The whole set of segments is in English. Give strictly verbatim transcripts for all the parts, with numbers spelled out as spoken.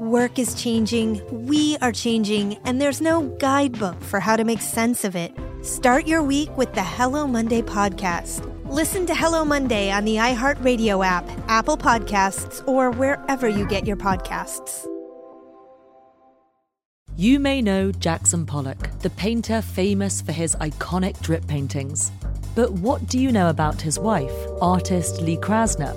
Work is changing, we are changing, and there's no guidebook for how to make sense of it. Start your week with the Hello Monday podcast. Listen to Hello Monday on the iHeartRadio app, Apple Podcasts, or wherever you get your podcasts. You may know Jackson Pollock, the painter famous for his iconic drip paintings. But what do you know about his wife, artist Lee Krasner?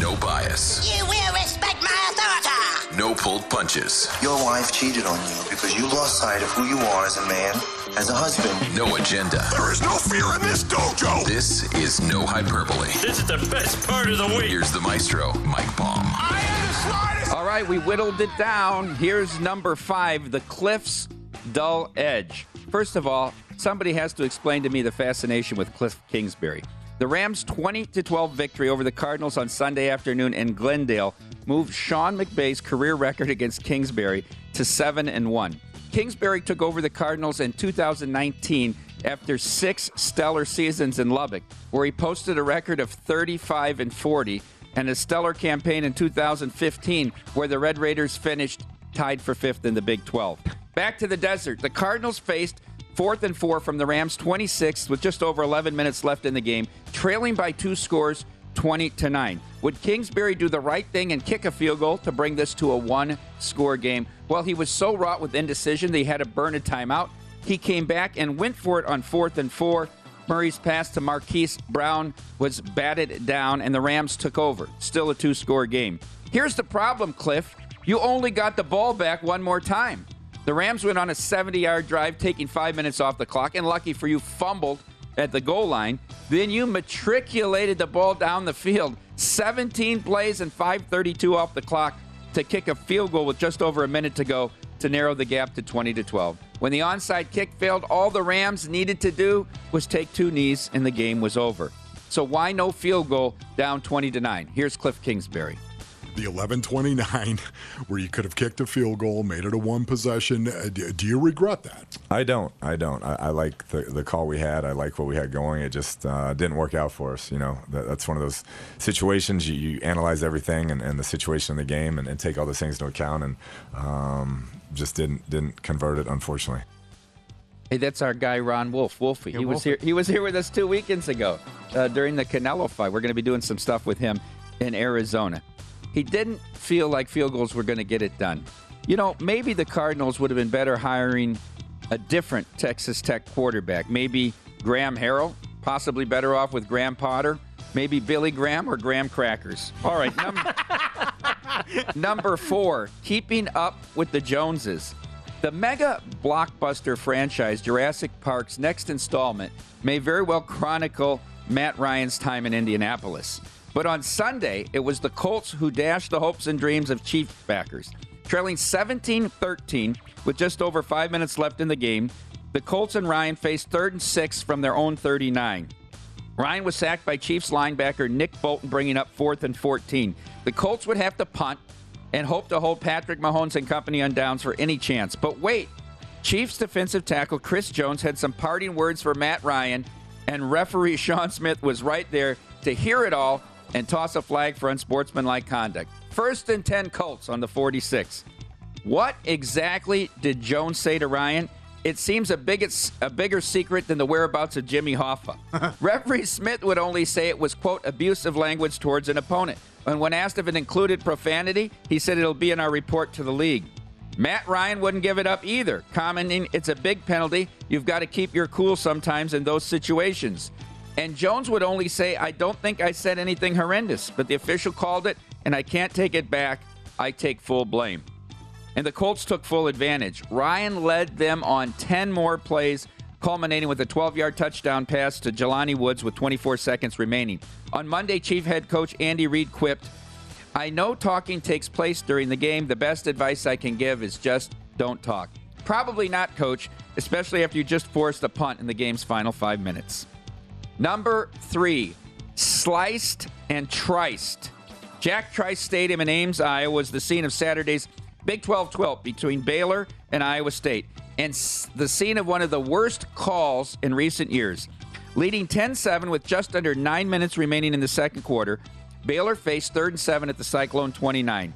No bias. You will respect my authority. No pulled punches. Your wife cheated on you because you lost sight of who you are as a man, as a husband. No agenda. There is no fear in this dojo. This is no hyperbole. This is the best part of the week. Here's the maestro, Mike Bomb. I am the slightest. All right, we whittled it down. Here's number five, the Cliff's Dull Edge. First of all, somebody has to explain to me the fascination with Cliff Kingsbury. The Rams' twenty to twelve victory over the Cardinals on Sunday afternoon in Glendale moved Sean McVay's career record against Kingsbury to seven and one. Kingsbury took over the Cardinals in two thousand nineteen after six stellar seasons in Lubbock, where he posted a record of thirty-five and forty, and a stellar campaign in two thousand fifteen, where the Red Raiders finished tied for fifth in the Big twelve. Back to the desert, the Cardinals faced Fourth and four from the Rams, twenty-sixth, with just over eleven minutes left in the game, trailing by two scores, twenty to nine. Would Kingsbury do the right thing and kick a field goal to bring this to a one-score game? Well, he was so wrought with indecision that he had to burn a timeout. He came back and went for it on fourth and four. Murray's pass to Marquise Brown was batted down, and the Rams took over. Still a two-score game. Here's the problem, Cliff. You only got the ball back one more time. The Rams went on a seventy-yard drive, taking five minutes off the clock, and lucky for you, fumbled at the goal line. Then you matriculated the ball down the field, seventeen plays and five thirty-two off the clock to kick a field goal with just over a minute to go to narrow the gap to twenty to twelve. When the onside kick failed, all the Rams needed to do was take two knees, and the game was over. So why no field goal down twenty to nine? Here's Cliff Kingsbury. The eleven twenty-nine, where you could have kicked a field goal, made it a one possession. Do you regret that? I don't. I don't. I, I like the, the call we had. I like what we had going. It just uh, didn't work out for us. You know, that, that's one of those situations you, you analyze everything and, and the situation in the game and, and take all those things into account, and um, just didn't didn't convert it, unfortunately. Hey, that's our guy, Ron Wolf. Wolfie. He You're was Wolfie. here. He was here with us two weekends ago uh, during the Canelo fight. We're going to be doing some stuff with him in Arizona. He didn't feel like field goals were going to get it done. You know, maybe the Cardinals would have been better hiring a different Texas Tech quarterback. Maybe Graham Harrell, possibly better off with Graham Potter. Maybe Billy Graham or Graham Crackers. All right, number, number four, keeping up with the Joneses. The mega blockbuster franchise Jurassic Park's next installment may very well chronicle Matt Ryan's time in Indianapolis. But on Sunday, it was the Colts who dashed the hopes and dreams of Chiefs backers. Trailing seventeen thirteen with just over five minutes left in the game, the Colts and Ryan faced third and six from their own thirty-nine. Ryan was sacked by Chiefs linebacker Nick Bolton, bringing up fourth and fourteen. The Colts would have to punt and hope to hold Patrick Mahomes and company on downs for any chance. But wait, Chiefs defensive tackle Chris Jones had some parting words for Matt Ryan, and referee Sean Smith was right there to hear it all and toss a flag for unsportsmanlike conduct. First and ten Colts on the forty-six. What exactly did Jones say to Ryan? It seems a, big, a bigger secret than the whereabouts of Jimmy Hoffa. Referee Smith would only say it was, quote, abusive language towards an opponent. And when asked if it included profanity, he said it'll be in our report to the league. Matt Ryan wouldn't give it up either, commenting, it's a big penalty. You've got to keep your cool sometimes in those situations. And Jones would only say, I don't think I said anything horrendous, but the official called it, and I can't take it back. I take full blame. And the Colts took full advantage. Ryan led them on ten more plays, culminating with a twelve-yard touchdown pass to Jelani Woods with twenty-four seconds remaining. On Monday, Chief head coach Andy Reid quipped, I know talking takes place during the game. The best advice I can give is just don't talk. Probably not, coach, especially after you just forced a punt in the game's final five minutes. Number three, sliced and triced. Jack Trice Stadium in Ames, Iowa was the scene of Saturday's Big twelve twelfth between Baylor and Iowa State, and the scene of one of the worst calls in recent years. Leading ten seven with just under nine minutes remaining in the second quarter, Baylor faced third and seven at the Cyclone twenty-nine.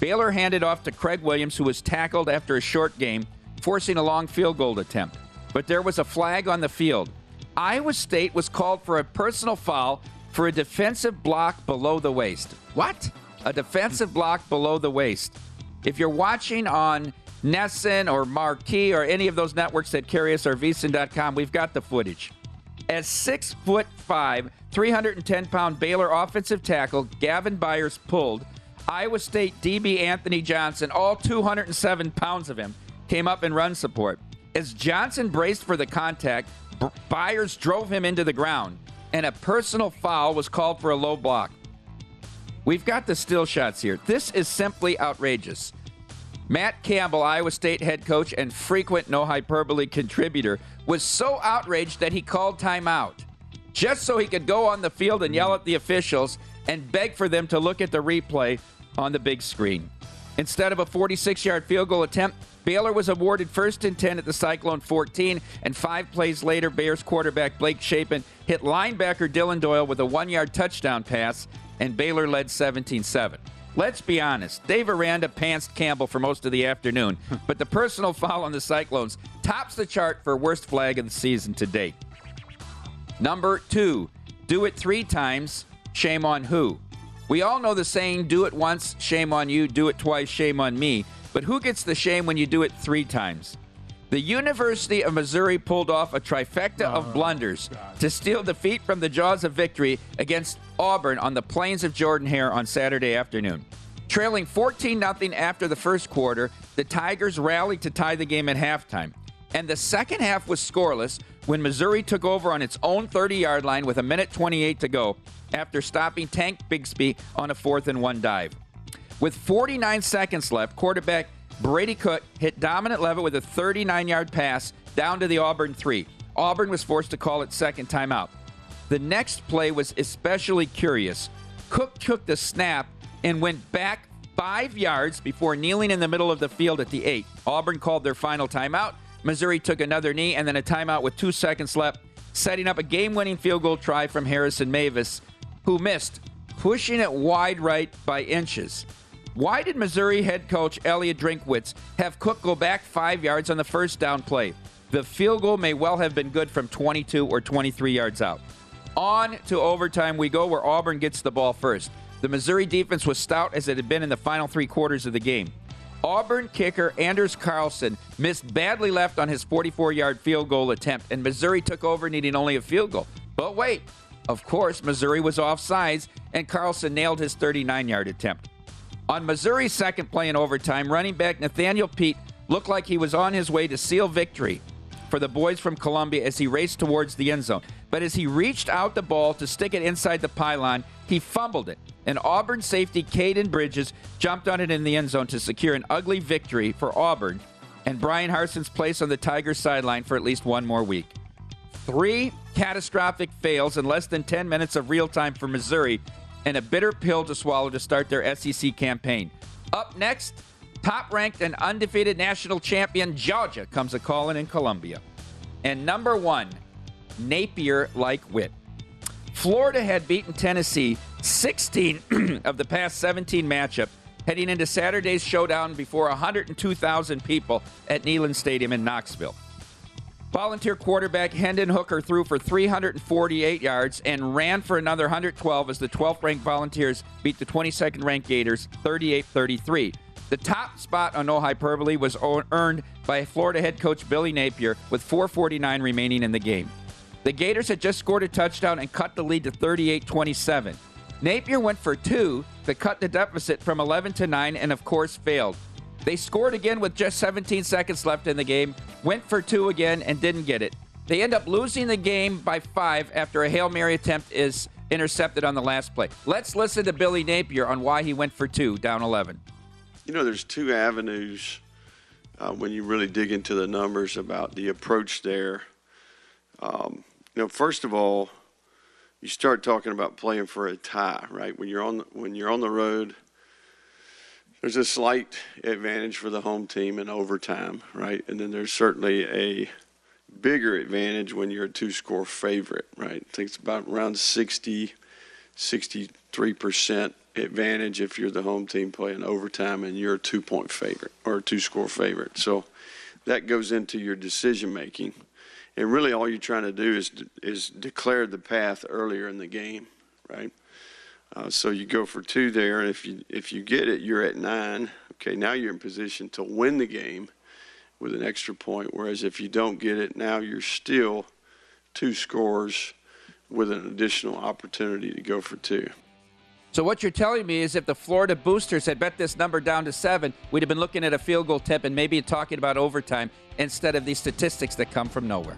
Baylor handed off to Craig Williams, who was tackled after a short game, forcing a long field goal attempt. But there was a flag on the field. Iowa State was called for a personal foul for a defensive block below the waist. What? A defensive block below the waist. If you're watching on Nesson or Marquee or any of those networks that carry us or V S I N dot com, we've got the footage. As six foot five, three hundred ten pound Baylor offensive tackle Gavin Byers pulled, Iowa State D B Anthony Johnson, all two hundred seven pounds of him, came up in run support. As Johnson braced for the contact, Byers drove him into the ground, and a personal foul was called for a low block. We've got the still shots here. This is simply outrageous. Matt Campbell, Iowa State head coach and frequent no hyperbole contributor, was so outraged that he called timeout just so he could go on the field and yell at the officials and beg for them to look at the replay on the big screen. Instead of a forty-six yard field goal attempt, Baylor was awarded first and ten at the Cyclone fourteen, and five plays later, Bears quarterback Blake Shapen hit linebacker Dylan Doyle with a one yard touchdown pass, and Baylor led seventeen seven. Let's be honest, Dave Aranda pantsed Campbell for most of the afternoon, but the personal foul on the Cyclones tops the chart for worst flag of the season to date. Number two, do it three times, shame on who? We all know the saying, do it once, shame on you, do it twice, shame on me, but who gets the shame when you do it three times? The University of Missouri pulled off a trifecta oh, of blunders God. to steal defeat from the jaws of victory against Auburn on the plains of Jordan-Hare on Saturday afternoon. Trailing fourteen nothing after the first quarter, the Tigers rallied to tie the game at halftime. And the second half was scoreless when Missouri took over on its own thirty yard line with a minute twenty-eight to go after stopping Tank Bigsby on a fourth and one dive. With forty-nine seconds left, quarterback Brady Cook hit Dominic Leavitt with a thirty-nine yard pass down to the Auburn three. Auburn was forced to call its second timeout. The next play was especially curious. Cook took the snap and went back five yards before kneeling in the middle of the field at the eight. Auburn called their final timeout. Missouri took another knee and then a timeout with two seconds left, setting up a game-winning field goal try from Harrison Mavis, who missed, pushing it wide right by inches. Why did Missouri head coach Elliot Drinkwitz have Cook go back five yards on the first down play? The field goal may well have been good from twenty-two or twenty-three yards out. On to overtime we go, where Auburn gets the ball first. The Missouri defense was stout as it had been in the final three quarters of the game. Auburn kicker Anders Carlson missed badly left on his forty-four yard field goal attempt, and Missouri took over needing only a field goal. But wait, of course, Missouri was offsides, and Carlson nailed his thirty-nine yard attempt. On Missouri's second play in overtime, running back Nathaniel Peet looked like he was on his way to seal victory for the boys from Columbia as he raced towards the end zone. But as he reached out the ball to stick it inside the pylon, he fumbled it, and Auburn safety Caden Bridges jumped on it in the end zone to secure an ugly victory for Auburn and Brian Harsin's place on the Tigers sideline for at least one more week. Three catastrophic fails and less than ten minutes of real time for Missouri, and a bitter pill to swallow to start their S E C campaign. Up next, top-ranked and undefeated national champion Georgia comes a-calling in Columbia. And number one, Napier-like wit. Florida had beaten Tennessee sixteen of the past seventeen matchup, heading into Saturday's showdown before one hundred two thousand people at Neyland Stadium in Knoxville. Volunteer quarterback Hendon Hooker threw for three hundred forty-eight yards and ran for another one hundred twelve as the twelfth-ranked Volunteers beat the twenty-second-ranked Gators thirty-eight thirty-three. The top spot on no hyperbole was earned by Florida head coach Billy Napier with four forty-nine remaining in the game. The Gators had just scored a touchdown and cut the lead to thirty-eight twenty-seven. Napier went for two to cut the deficit from eleven to nine and, of course, failed. They scored again with just seventeen seconds left in the game, went for two again, and didn't get it. They end up losing the game by five after a Hail Mary attempt is intercepted on the last play. Let's listen to Billy Napier on why he went for two, down eleven. You know, there's two avenues uh, when you really dig into the numbers about the approach there. Um, you know, first of all, you start talking about playing for a tie, right? When you're on the, when you're on the road, there's a slight advantage for the home team in overtime, right? And then there's certainly a bigger advantage when you're a two-score favorite, right? I think it's about around sixty, sixty-three percent. Advantage if you're the home team playing overtime and you're a two-point favorite or a two-score favorite. So that goes into your decision-making. And really all you're trying to do is de- is declare the path earlier in the game, right? Uh, so you go for two there, and if you, if you get it, you're at nine. Okay, now you're in position to win the game with an extra point, whereas if you don't get it, now you're still two scores with an additional opportunity to go for two. So what you're telling me is if the Florida boosters had bet this number down to seven, we'd have been looking at a field goal tip and maybe talking about overtime instead of these statistics that come from nowhere.